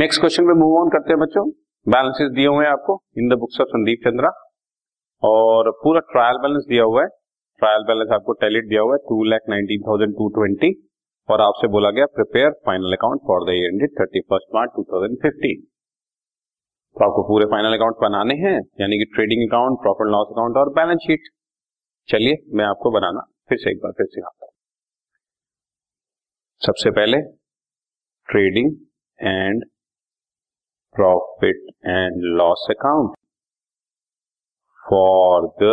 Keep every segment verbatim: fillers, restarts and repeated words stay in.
Next question पे move on करते हैं बच्चों। बैलेंसेस दिए हुए हैं आपको in the books of Sandeep Chandra और पूरा ट्रायल बैलेंस दिया हुआ है। ट्रायल बैलेंस आपको टैलिट दिया हुआ है two lakh nineteen thousand two twenty और आपसे बोला गया prepare final account for the year ended thirty first March two thousand fifteen. तो आपको पूरे फाइनल अकाउंट बनाने हैं, यानी कि trading account, profit and loss account और बैलेंस शीट। चलिए मैं आपको बनाना फिर से एक बार फिर सिखाता हूँ। सबसे पहले trading and profit and loss account for the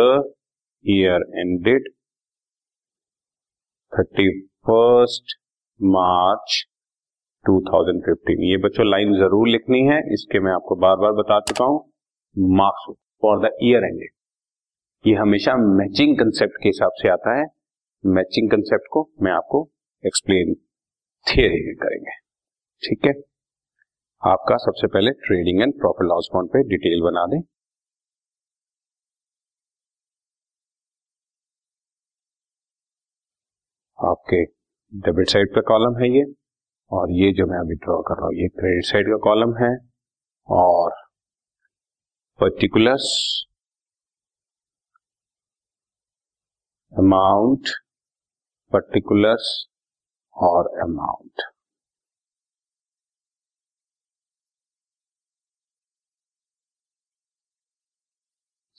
year ended thirty first March two thousand fifteen. ये बच्चों लाइन जरूर लिखनी है, इसके मैं आपको बार बार बता चुका हूं। Marks for the year ended, ये हमेशा मैचिंग कंसेप्ट के हिसाब से आता है। मैचिंग कंसेप्ट को मैं आपको एक्सप्लेन थियरी में करेंगे, ठीक है। आपका सबसे पहले trading and profit loss account पे डिटेल बना दें। आपके डेबिट साइड पे कॉलम है ये, और ये जो मैं अभी ड्रॉ कर रहा हूँ ये क्रेडिट साइड का कॉलम है, और पर्टिकुलर्स, अमाउंट, पर्टिकुलर्स और अमाउंट।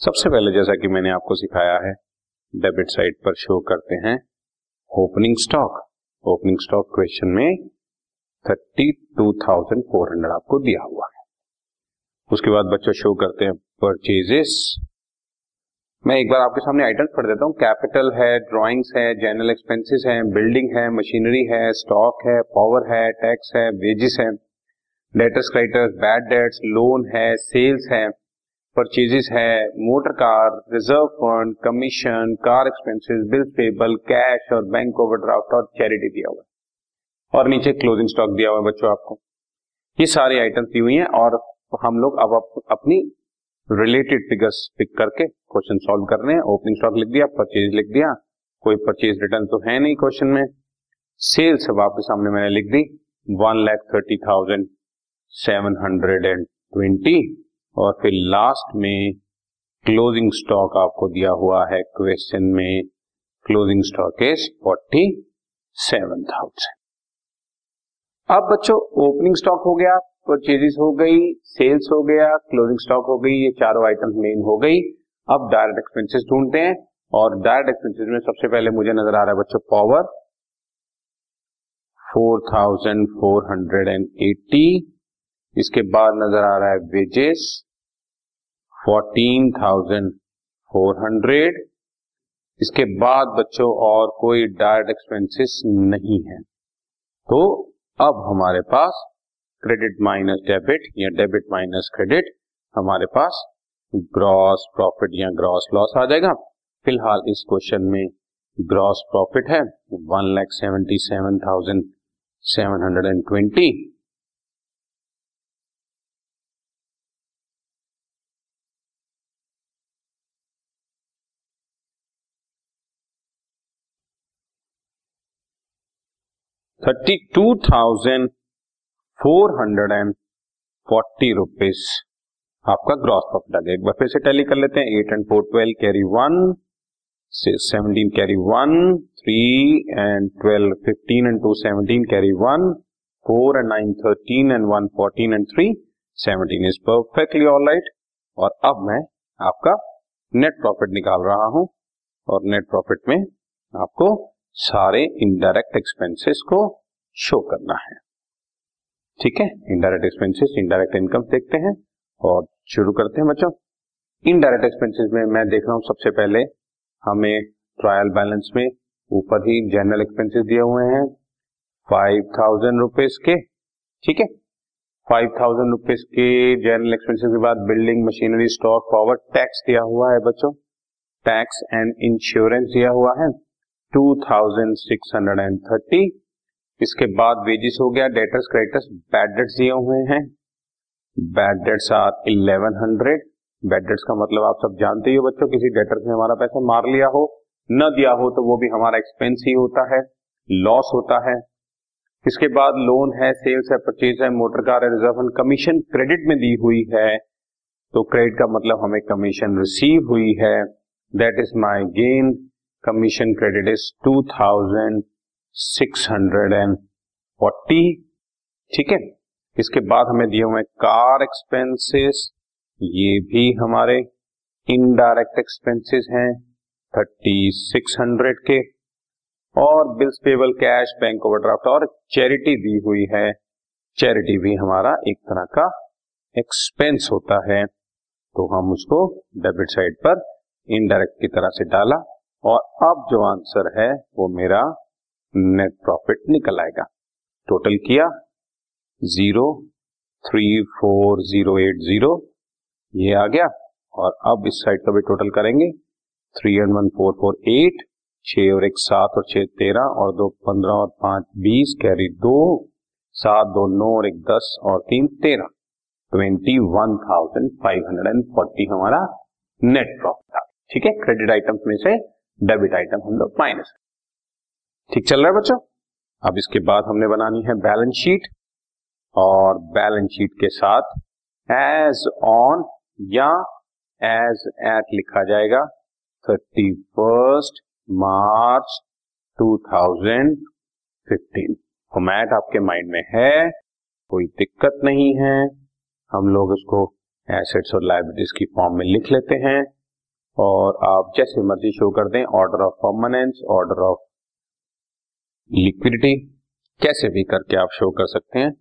सबसे पहले जैसा कि मैंने आपको सिखाया है, डेबिट साइड पर शो करते हैं opening stock. Opening stock question में thirty two thousand four hundred आपको दिया हुआ है। उसके बाद बच्चों शो करते हैं परचेजेस। मैं एक बार आपके सामने आइटम्स पढ़ देता हूँ। कैपिटल है, ड्राइंग्स है, जनरल एक्सपेंसेस है, बिल्डिंग है, मशीनरी है, स्टॉक है, पावर है, टैक्स है, वेजेस है, debtors creditors, bad debts, loan है, सेल्स है, परचेजेस है, motor car, reserve fund, commission, car expenses, bills payable, cash और बैंक ओवरड्राफ्ट और चैरिटी दिया हुआ है, और नीचे क्लोजिंग स्टॉक दिया हुआ है। बच्चों आपको ये सारे आइटम्स दी हुई हैं और हम लोग अब अप, अपनी रिलेटेड फिगर्स पिक करके क्वेश्चन सॉल्व कर रहे हैं। ओपनिंग स्टॉक लिख दिया, परचेज लिख दिया, कोई परचेज रिटर्न तो है नहीं क्वेश्चन में। सेल्स अब आपके सामने मैंने लिख दी one lakh thirty thousand seven hundred and twenty और फिर लास्ट में क्लोजिंग स्टॉक आपको दिया हुआ है क्वेश्चन में। Closing stock is forty seven thousand. अब बच्चों ओपनिंग स्टॉक हो गया, परचेजेस हो गई, सेल्स हो गया, क्लोजिंग स्टॉक हो गई, ये चारों आइटम्स मेन हो गई। अब डायरेक्ट एक्सपेंसेस ढूंढते हैं और डायरेक्ट एक्सपेंसेस में सबसे पहले मुझे नजर आ रहा है बच्चों power four thousand four hundred and eighty, इसके बाद नजर आ रहा है wages fourteen thousand four hundred, इसके बाद बच्चों और कोई डायरेक्ट एक्सपेंसेस नहीं है। तो अब हमारे पास क्रेडिट माइनस डेबिट या डेबिट माइनस क्रेडिट, हमारे पास ग्रॉस प्रॉफिट या ग्रॉस लॉस आ जाएगा। फिलहाल इस क्वेश्चन में ग्रॉस प्रॉफिट है one lakh seventy seven thousand seven hundred and twenty thirty two thousand four hundred and forty rupees आपका ग्रॉस प्रॉफिट आ गया। एक बार फिर से टैली कर लेते हैं। Eight and four twelve, carry one, seventeen carry one, three and twelve fifteen and two seventeen carry one, four and nine thirteen and one fourteen and three seventeen is perfectly alright. और अब मैं आपका net profit निकाल रहा हूं और net profit में आपको सारे इनडायरेक्ट एक्सपेंसेस को शो करना है, ठीक है। इनडायरेक्ट एक्सपेंसेस, इनडायरेक्ट इनकम देखते हैं और शुरू करते हैं बच्चों। इनडायरेक्ट एक्सपेंसेस में मैं देख रहा हूं सबसे पहले हमें ट्रायल बैलेंस में ऊपर ही जनरल एक्सपेंसेस दिए हुए हैं फाइव थाउजेंड रुपीज के, ठीक है। फाइव थाउजेंड रुपीज के जनरल एक्सपेंसेस के बाद building, machinery, stock, power, tax दिया हुआ है बच्चों। टैक्स एंड इंश्योरेंस दिया हुआ है two thousand six hundred and thirty, इसके बाद वेजेस हो गया, डेटर्स क्रेडिटर्स, बैड डेट्स दिए हुए हैं। Bad debts are eleven hundred. Bad debts का मतलब आप सब जानते ही हो बच्चों, किसी डेटर्स ने हमारा पैसा मार लिया हो, न दिया हो तो वो भी हमारा एक्सपेंस ही होता है, लॉस होता है। इसके बाद लोन है, सेल्स है, परचेज है, मोटर कार है, रिजर्व फंड, कमीशन क्रेडिट में दी हुई है तो क्रेडिट का मतलब हमें कमीशन रिसीव हुई है, that is my gain, commission credit is two thousand six hundred and forty. ठीक है, इसके बाद हमें दिए हुए कार एक्सपेंसेस, ये भी हमारे इनडायरेक्ट एक्सपेंसेस हैं थर्टी सिक्स हंड्रेड के, और bills payable, cash, bank overdraft और चैरिटी दी हुई है, चैरिटी भी हमारा एक तरह का एक्सपेंस होता है तो हम उसको डेबिट साइड पर इनडायरेक्ट की तरह से डाला और अब जो आंसर है वो मेरा नेट प्रॉफिट निकल आएगा। टोटल किया zero three four zero eight zero, ये आ गया और अब इस साइड का भी टोटल करेंगे three and one four four eight, छह और एक सात और छह तेरह और दो पंद्रह और पांच बीस, कैरी दो, सात दो नौ और एक दस और तीन तेरह, twenty one thousand five hundred and forty हमारा नेट प्रॉफिट था। ठीक है, क्रेडिट आइटम्स में से डेबिट आइटम हम लोग माइनस। ठीक चल रहा है बच्चों, अब इसके बाद हमने बनानी है बैलेंस शीट और बैलेंस शीट के साथ एज ऑन या एज एट लिखा जाएगा thirty first March two thousand fifteen. Format आपके माइंड में है, कोई दिक्कत नहीं है, हम लोग उसको एसेट्स और लायबिलिटीज की फॉर्म में लिख लेते हैं और आप जैसे मर्जी शो कर दें, order of permanence, order of liquidity, कैसे भी करके आप शो कर सकते हैं।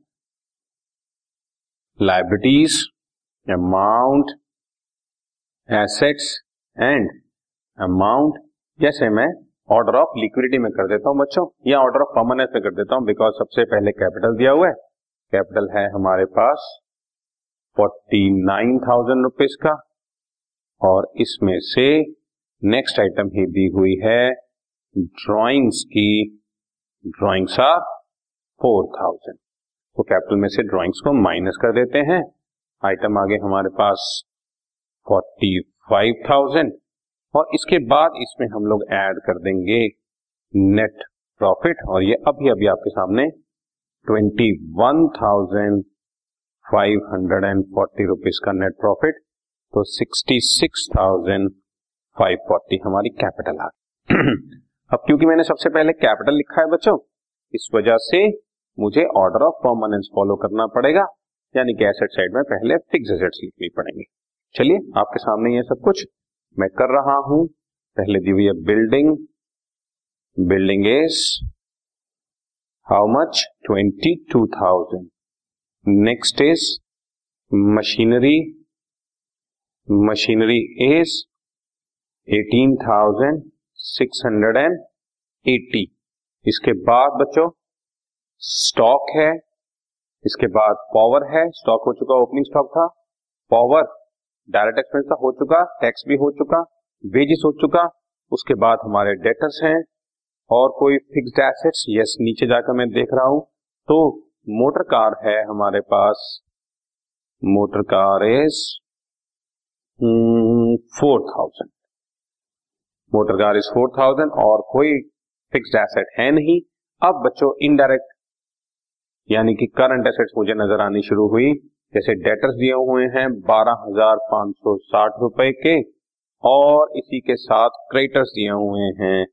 Liabilities, amount, assets and amount, जैसे मैं ऑर्डर ऑफ लिक्विडिटी में कर देता हूं बच्चों या ऑर्डर ऑफ परमानेंस में कर देता हूं बिकॉज सबसे पहले कैपिटल दिया हुआ है। कैपिटल है हमारे पास फोर्टी नाइन थाउजेंड रुपीज का और इसमें से नेक्स्ट आइटम ही दी हुई है ड्राइंग्स की, ड्राइंग्स आर फोर थाउजेंड, तो कैपिटल में से ड्राइंग्स को माइनस कर देते हैं। आइटम आगे हमारे पास फोर्टी फाइव थाउजेंड और इसके बाद इसमें हम लोग ऐड कर देंगे नेट प्रॉफिट और ये अभी अभी आपके सामने twenty one thousand five hundred forty rupees का नेट प्रॉफिट, तो sixty six thousand five forty हमारी कैपिटल आ गई। अब क्योंकि मैंने सबसे पहले कैपिटल लिखा है बच्चों, इस वजह से मुझे ऑर्डर ऑफ परमानेंस फॉलो करना पड़ेगा, यानी कि एसेट साइड में पहले फिक्स एसेट्स लिखनी पड़ेंगे। चलिए आपके सामने ये सब कुछ मैं कर रहा हूं। पहले दी हुई है building, building is how much twenty two thousand, next is machinery, machinery is eighteen thousand six hundred and eighty. इसके बाद बच्चों स्टॉक है, इसके बाद पावर है, स्टॉक हो चुका, ओपनिंग स्टॉक था, पावर डायरेक्ट एक्सपेंस का हो चुका, टैक्स भी हो चुका, वेजेस हो चुका, उसके बाद हमारे डेटर्स हैं और कोई फिक्स्ड एसेट्स, यस नीचे जाकर मैं देख रहा हूं तो मोटर कार है हमारे पास, motor car is four thousand, motor car is four thousand और कोई फिक्स्ड एसेट है नहीं। अब बच्चों इनडायरेक्ट यानी कि करंट एसेट्स मुझे नजर आनी शुरू हुई, जैसे डेटर्स दिए हुए हैं बारह हजार पांच सौ साठ रुपए के और इसी के साथ क्रेडिटर्स दिए हुए हैं,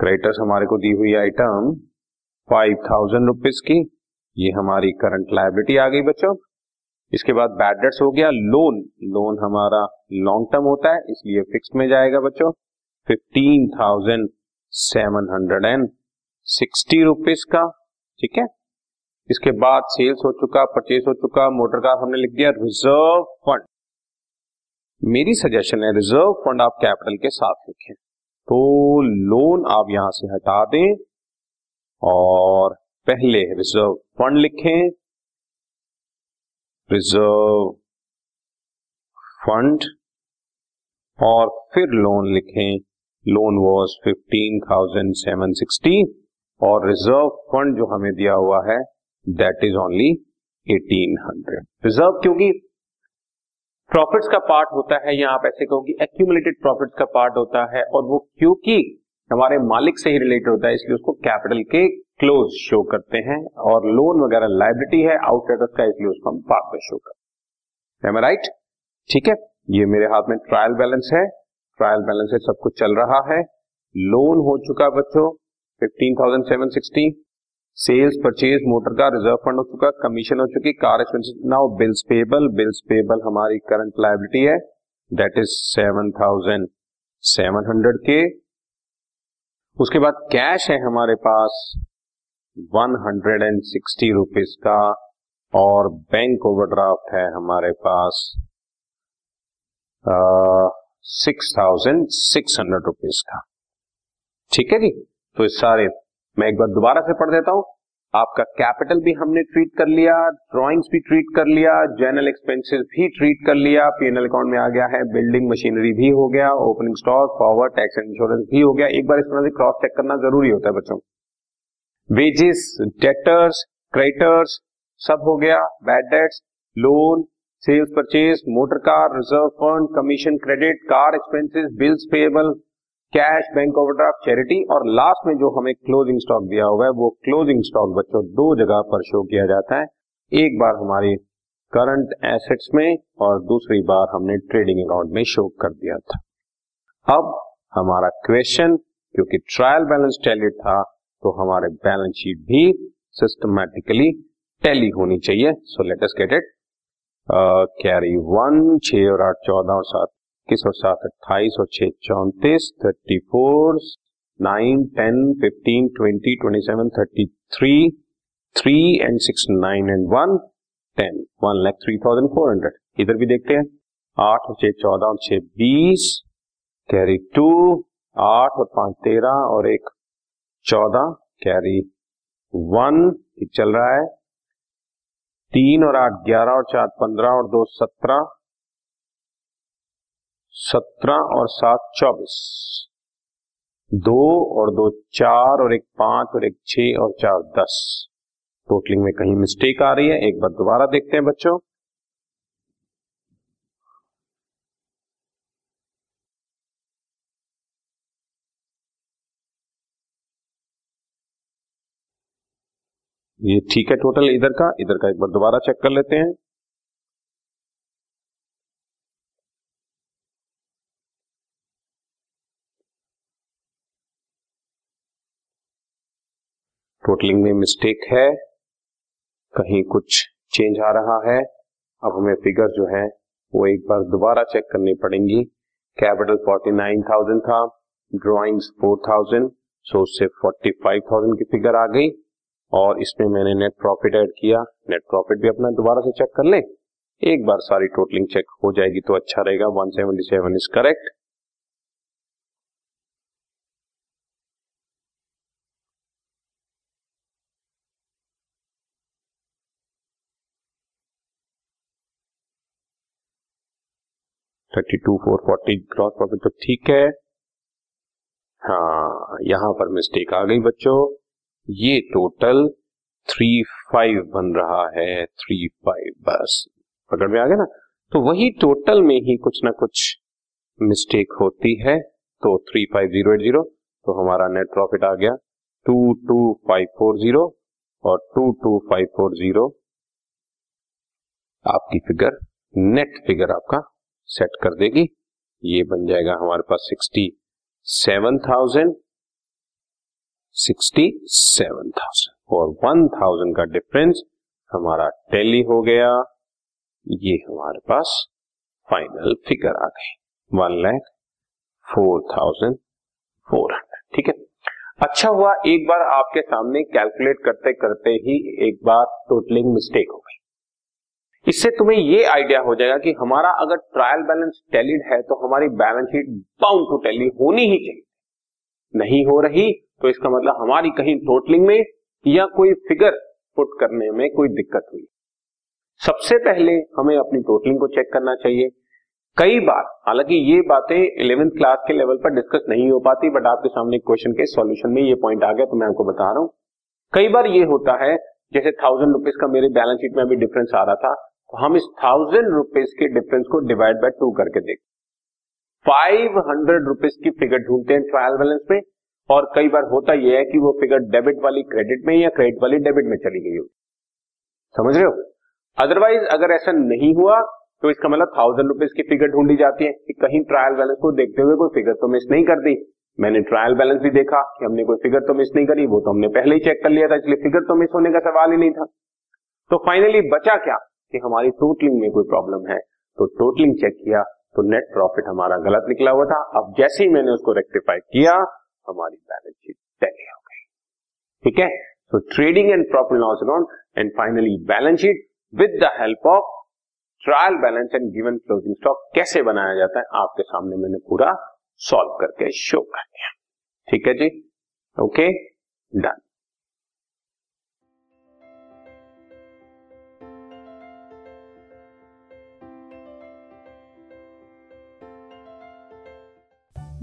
क्रेडिटर्स हमारे को दी हुई आइटम फाइव थाउजेंड रुपीज की, ये हमारी करंट लायबिलिटी आ गई बच्चों। इसके बाद बैड डेट्स हो गया, लोन, लोन हमारा लॉन्ग टर्म होता है इसलिए फिक्स में जाएगा बच्चों, fifteen thousand seven hundred and sixty rupees का। ठीक है, इसके बाद सेल्स हो चुका, परचेज हो चुका, मोटर कार हमने लिख दिया, रिजर्व फंड, मेरी सजेशन है रिजर्व फंड आप कैपिटल के साथ लिखें, तो लोन आप यहां से हटा दें और पहले रिजर्व फंड लिखें, रिजर्व फंड और फिर लोन लिखें, loan was fifteen thousand seven sixty और रिजर्व फंड जो हमें दिया हुआ है that is only eighteen hundred. Reserve क्योंकि प्रॉफिट्स का पार्ट होता है या आप ऐसे कहोगे एक्यूमुलेटेड प्रॉफिट्स का पार्ट होता है और वो क्योंकि हमारे मालिक से ही रिलेटेड होता है इसलिए उसको कैपिटल के क्लोज शो करते हैं और लोन वगैरह लायबिलिटी है आउटलेटर्स का, इसलिए उसको हम पार्ट में शो करते हैं, राइट? ठीक है, ये मेरे हाथ में ट्रायल बैलेंस है, ट्रायल बैलेंस है, सब कुछ चल रहा है, लोन हो चुका बच्चों fifteen thousand seven sixty, sales purchase motor का, रिजर्व फंड हो चुका, कमीशन हो चुकी, car expenses, now bills payable, bills payable हमारी करंट लायबिलिटी है, that is seven thousand seven hundred के, उसके बाद कैश है हमारे पास वन हंड्रेड सिक्सटी रुपीस का और बैंक ओवरड्राफ्ट है हमारे पास six thousand six hundred rupees का। ठीक है जी, तो इस सारे मैं एक बार दोबारा से पढ़ देता हूं। आपका कैपिटल भी हमने ट्रीट कर लिया, ड्राइंग्स भी ट्रीट कर लिया, जनरल एक्सपेंसेस भी ट्रीट कर लिया, पीएनएल अकाउंट में आ गया है, बिल्डिंग मशीनरी भी हो गया, opening stock, power, tax and insurance भी हो गया। एक बार इस तरह से क्रॉस चेक करना जरूरी होता है बच्चों। वेजेस, डेटर्स, क्रेडिटर्स सब हो गया, bad debts, loan, sales purchase, motor car, reserve fund, commission, credit, car expenses, bills payable, cash, bank overdraft, charity और लास्ट में जो हमें क्लोजिंग स्टॉक दिया हुआ है वो क्लोजिंग स्टॉक बच्चों दो जगह पर शो किया जाता है, एक बार हमारी करंट एसेट्स में और दूसरी बार हमने ट्रेडिंग अकाउंट में शो कर दिया था। अब हमारा क्वेश्चन, क्योंकि ट्रायल बैलेंस टैली था तो हमारे बैलेंस शीट भी सिस्टमैटिकली टैली होनी चाहिए, so let us get it. Carry one, छह और आठ चौदह और सात इक्कीस और सात अट्ठाईस और छह चौंतीस, thirty four, nine, ten, fifteen, twenty, twenty seven, thirty three, three and six, nine and one, ten, one lakh three thousand four hundred. इधर भी देखते हैं, आठ और छह चौदह और छह बीस, कैरी टू, आठ और पांच तेरह और एक चौदह, कैरी वन, ठीक चल रहा है, तीन और आठ ग्यारह और चार पंद्रह और दो सत्रह, सत्रह और सात चौबीस, दो और दो चार और एक पांच और एक छह और चार दस। टोटलिंग में कहीं मिस्टेक आ रही है, एक बार दोबारा देखते हैं बच्चों। ये ठीक है, टोटल इधर का इधर का एक बार दोबारा चेक कर लेते हैं। टोटलिंग में मिस्टेक है, कहीं कुछ चेंज आ रहा है। अब हमें फिगर जो है वो एक बार दोबारा चेक करनी पड़ेंगी। कैपिटल फोर्टी नाइन थाउजेंड था, ड्राइंग्स फोर थाउजेंड, सो उससे फोर्टी फाइव थाउजेंड की फिगर आ गई और इसमें मैंने नेट प्रॉफिट ऐड किया। नेट प्रॉफिट भी अपना दोबारा से चेक कर ले, एक बार सारी टोटलिंग चेक हो जाएगी तो अच्छा रहेगा। One seventy seven is correct. Thirty two four forty gross profit तो ठीक है। हाँ, यहां पर मिस्टेक आ गई बच्चों, ये टोटल थ्री फाइव बन रहा है, थ्री फाइव बस पकड़ में आ गया ना। तो वही टोटल में ही कुछ ना कुछ मिस्टेक होती है, तो three five zero eight zero, तो हमारा नेट प्रॉफिट आ गया two two five four zero और two two five four zero आपकी फिगर, नेट फिगर आपका सेट कर देगी। ये बन जाएगा हमारे पास sixty seven thousand, sixty seven thousand और वन थाउजेंड का डिफरेंस हमारा टैली हो गया। ये हमारे पास फाइनल फिगर आ गई one lakh four thousand four hundred. ठीक है, अच्छा हुआ एक बार आपके सामने कैलकुलेट करते करते ही एक बार टोटलिंग मिस्टेक हो गई। इससे तुम्हें ये आइडिया हो जाएगा कि हमारा अगर ट्रायल बैलेंस टैलीड है तो हमारी balance sheet bound to tally होनी ही चाहिए, नहीं हो रही तो इसका मतलब हमारी कहीं टोटलिंग में या कोई फिगर पुट करने में कोई दिक्कत हुई। सबसे पहले हमें अपनी टोटलिंग को चेक करना चाहिए। कई बार हालांकि ये बातें इलेवेंथ क्लास के लेवल पर डिस्कस नहीं हो पाती, बट आपके सामने क्वेश्चन के सॉल्यूशन में ये पॉइंट आ गया तो मैं आपको बता रहा हूं। कई बार ये होता है, जैसे थाउजेंड रुपीज का मेरे बैलेंस शीट में अभी डिफरेंस आ रहा था, तो हम इस थाउजेंड रुपीज के डिफरेंस को डिवाइड बाय टू करके देखते, फाइव हंड्रेड रुपीज की फिगर ढूंढते हैं ट्रायल बैलेंस में और कई बार होता यह है कि वो फिगर डेबिट वाली क्रेडिट में या क्रेडिट वाली डेबिट में चली गई हो, समझ रहे हो। अदरवाइज अगर ऐसा नहीं हुआ तो इसका मतलब थाउजेंड रुपीज की फिगर ढूंढी जाती है कि कहीं ट्रायल बैलेंस को देखते हुए कोई फिगर तो मिस नहीं कर दी। मैंने ट्रायल बैलेंस भी देखा कि हमने कोई फिगर तो मिस नहीं करी, वो तो हमने पहले ही चेक कर लिया था, इसलिए फिगर तो मिस होने का सवाल ही नहीं था। तो फाइनली बचा क्या कि हमारी टोटलिंग में कोई प्रॉब्लम है, तो टोटलिंग चेक किया तो नेट प्रॉफिट हमारा गलत निकला हुआ था। अब जैसे ही मैंने उसको रेक्टिफाई किया हमारी बैलेंस शीट तैयार हो गई, ठीक है। So trading and profit loss account and finally balance sheet with the help of trial balance and given closing stock कैसे बनाया जाता है आपके सामने मैंने पूरा सॉल्व करके शो कर दिया, ठीक है जी, ओके डन।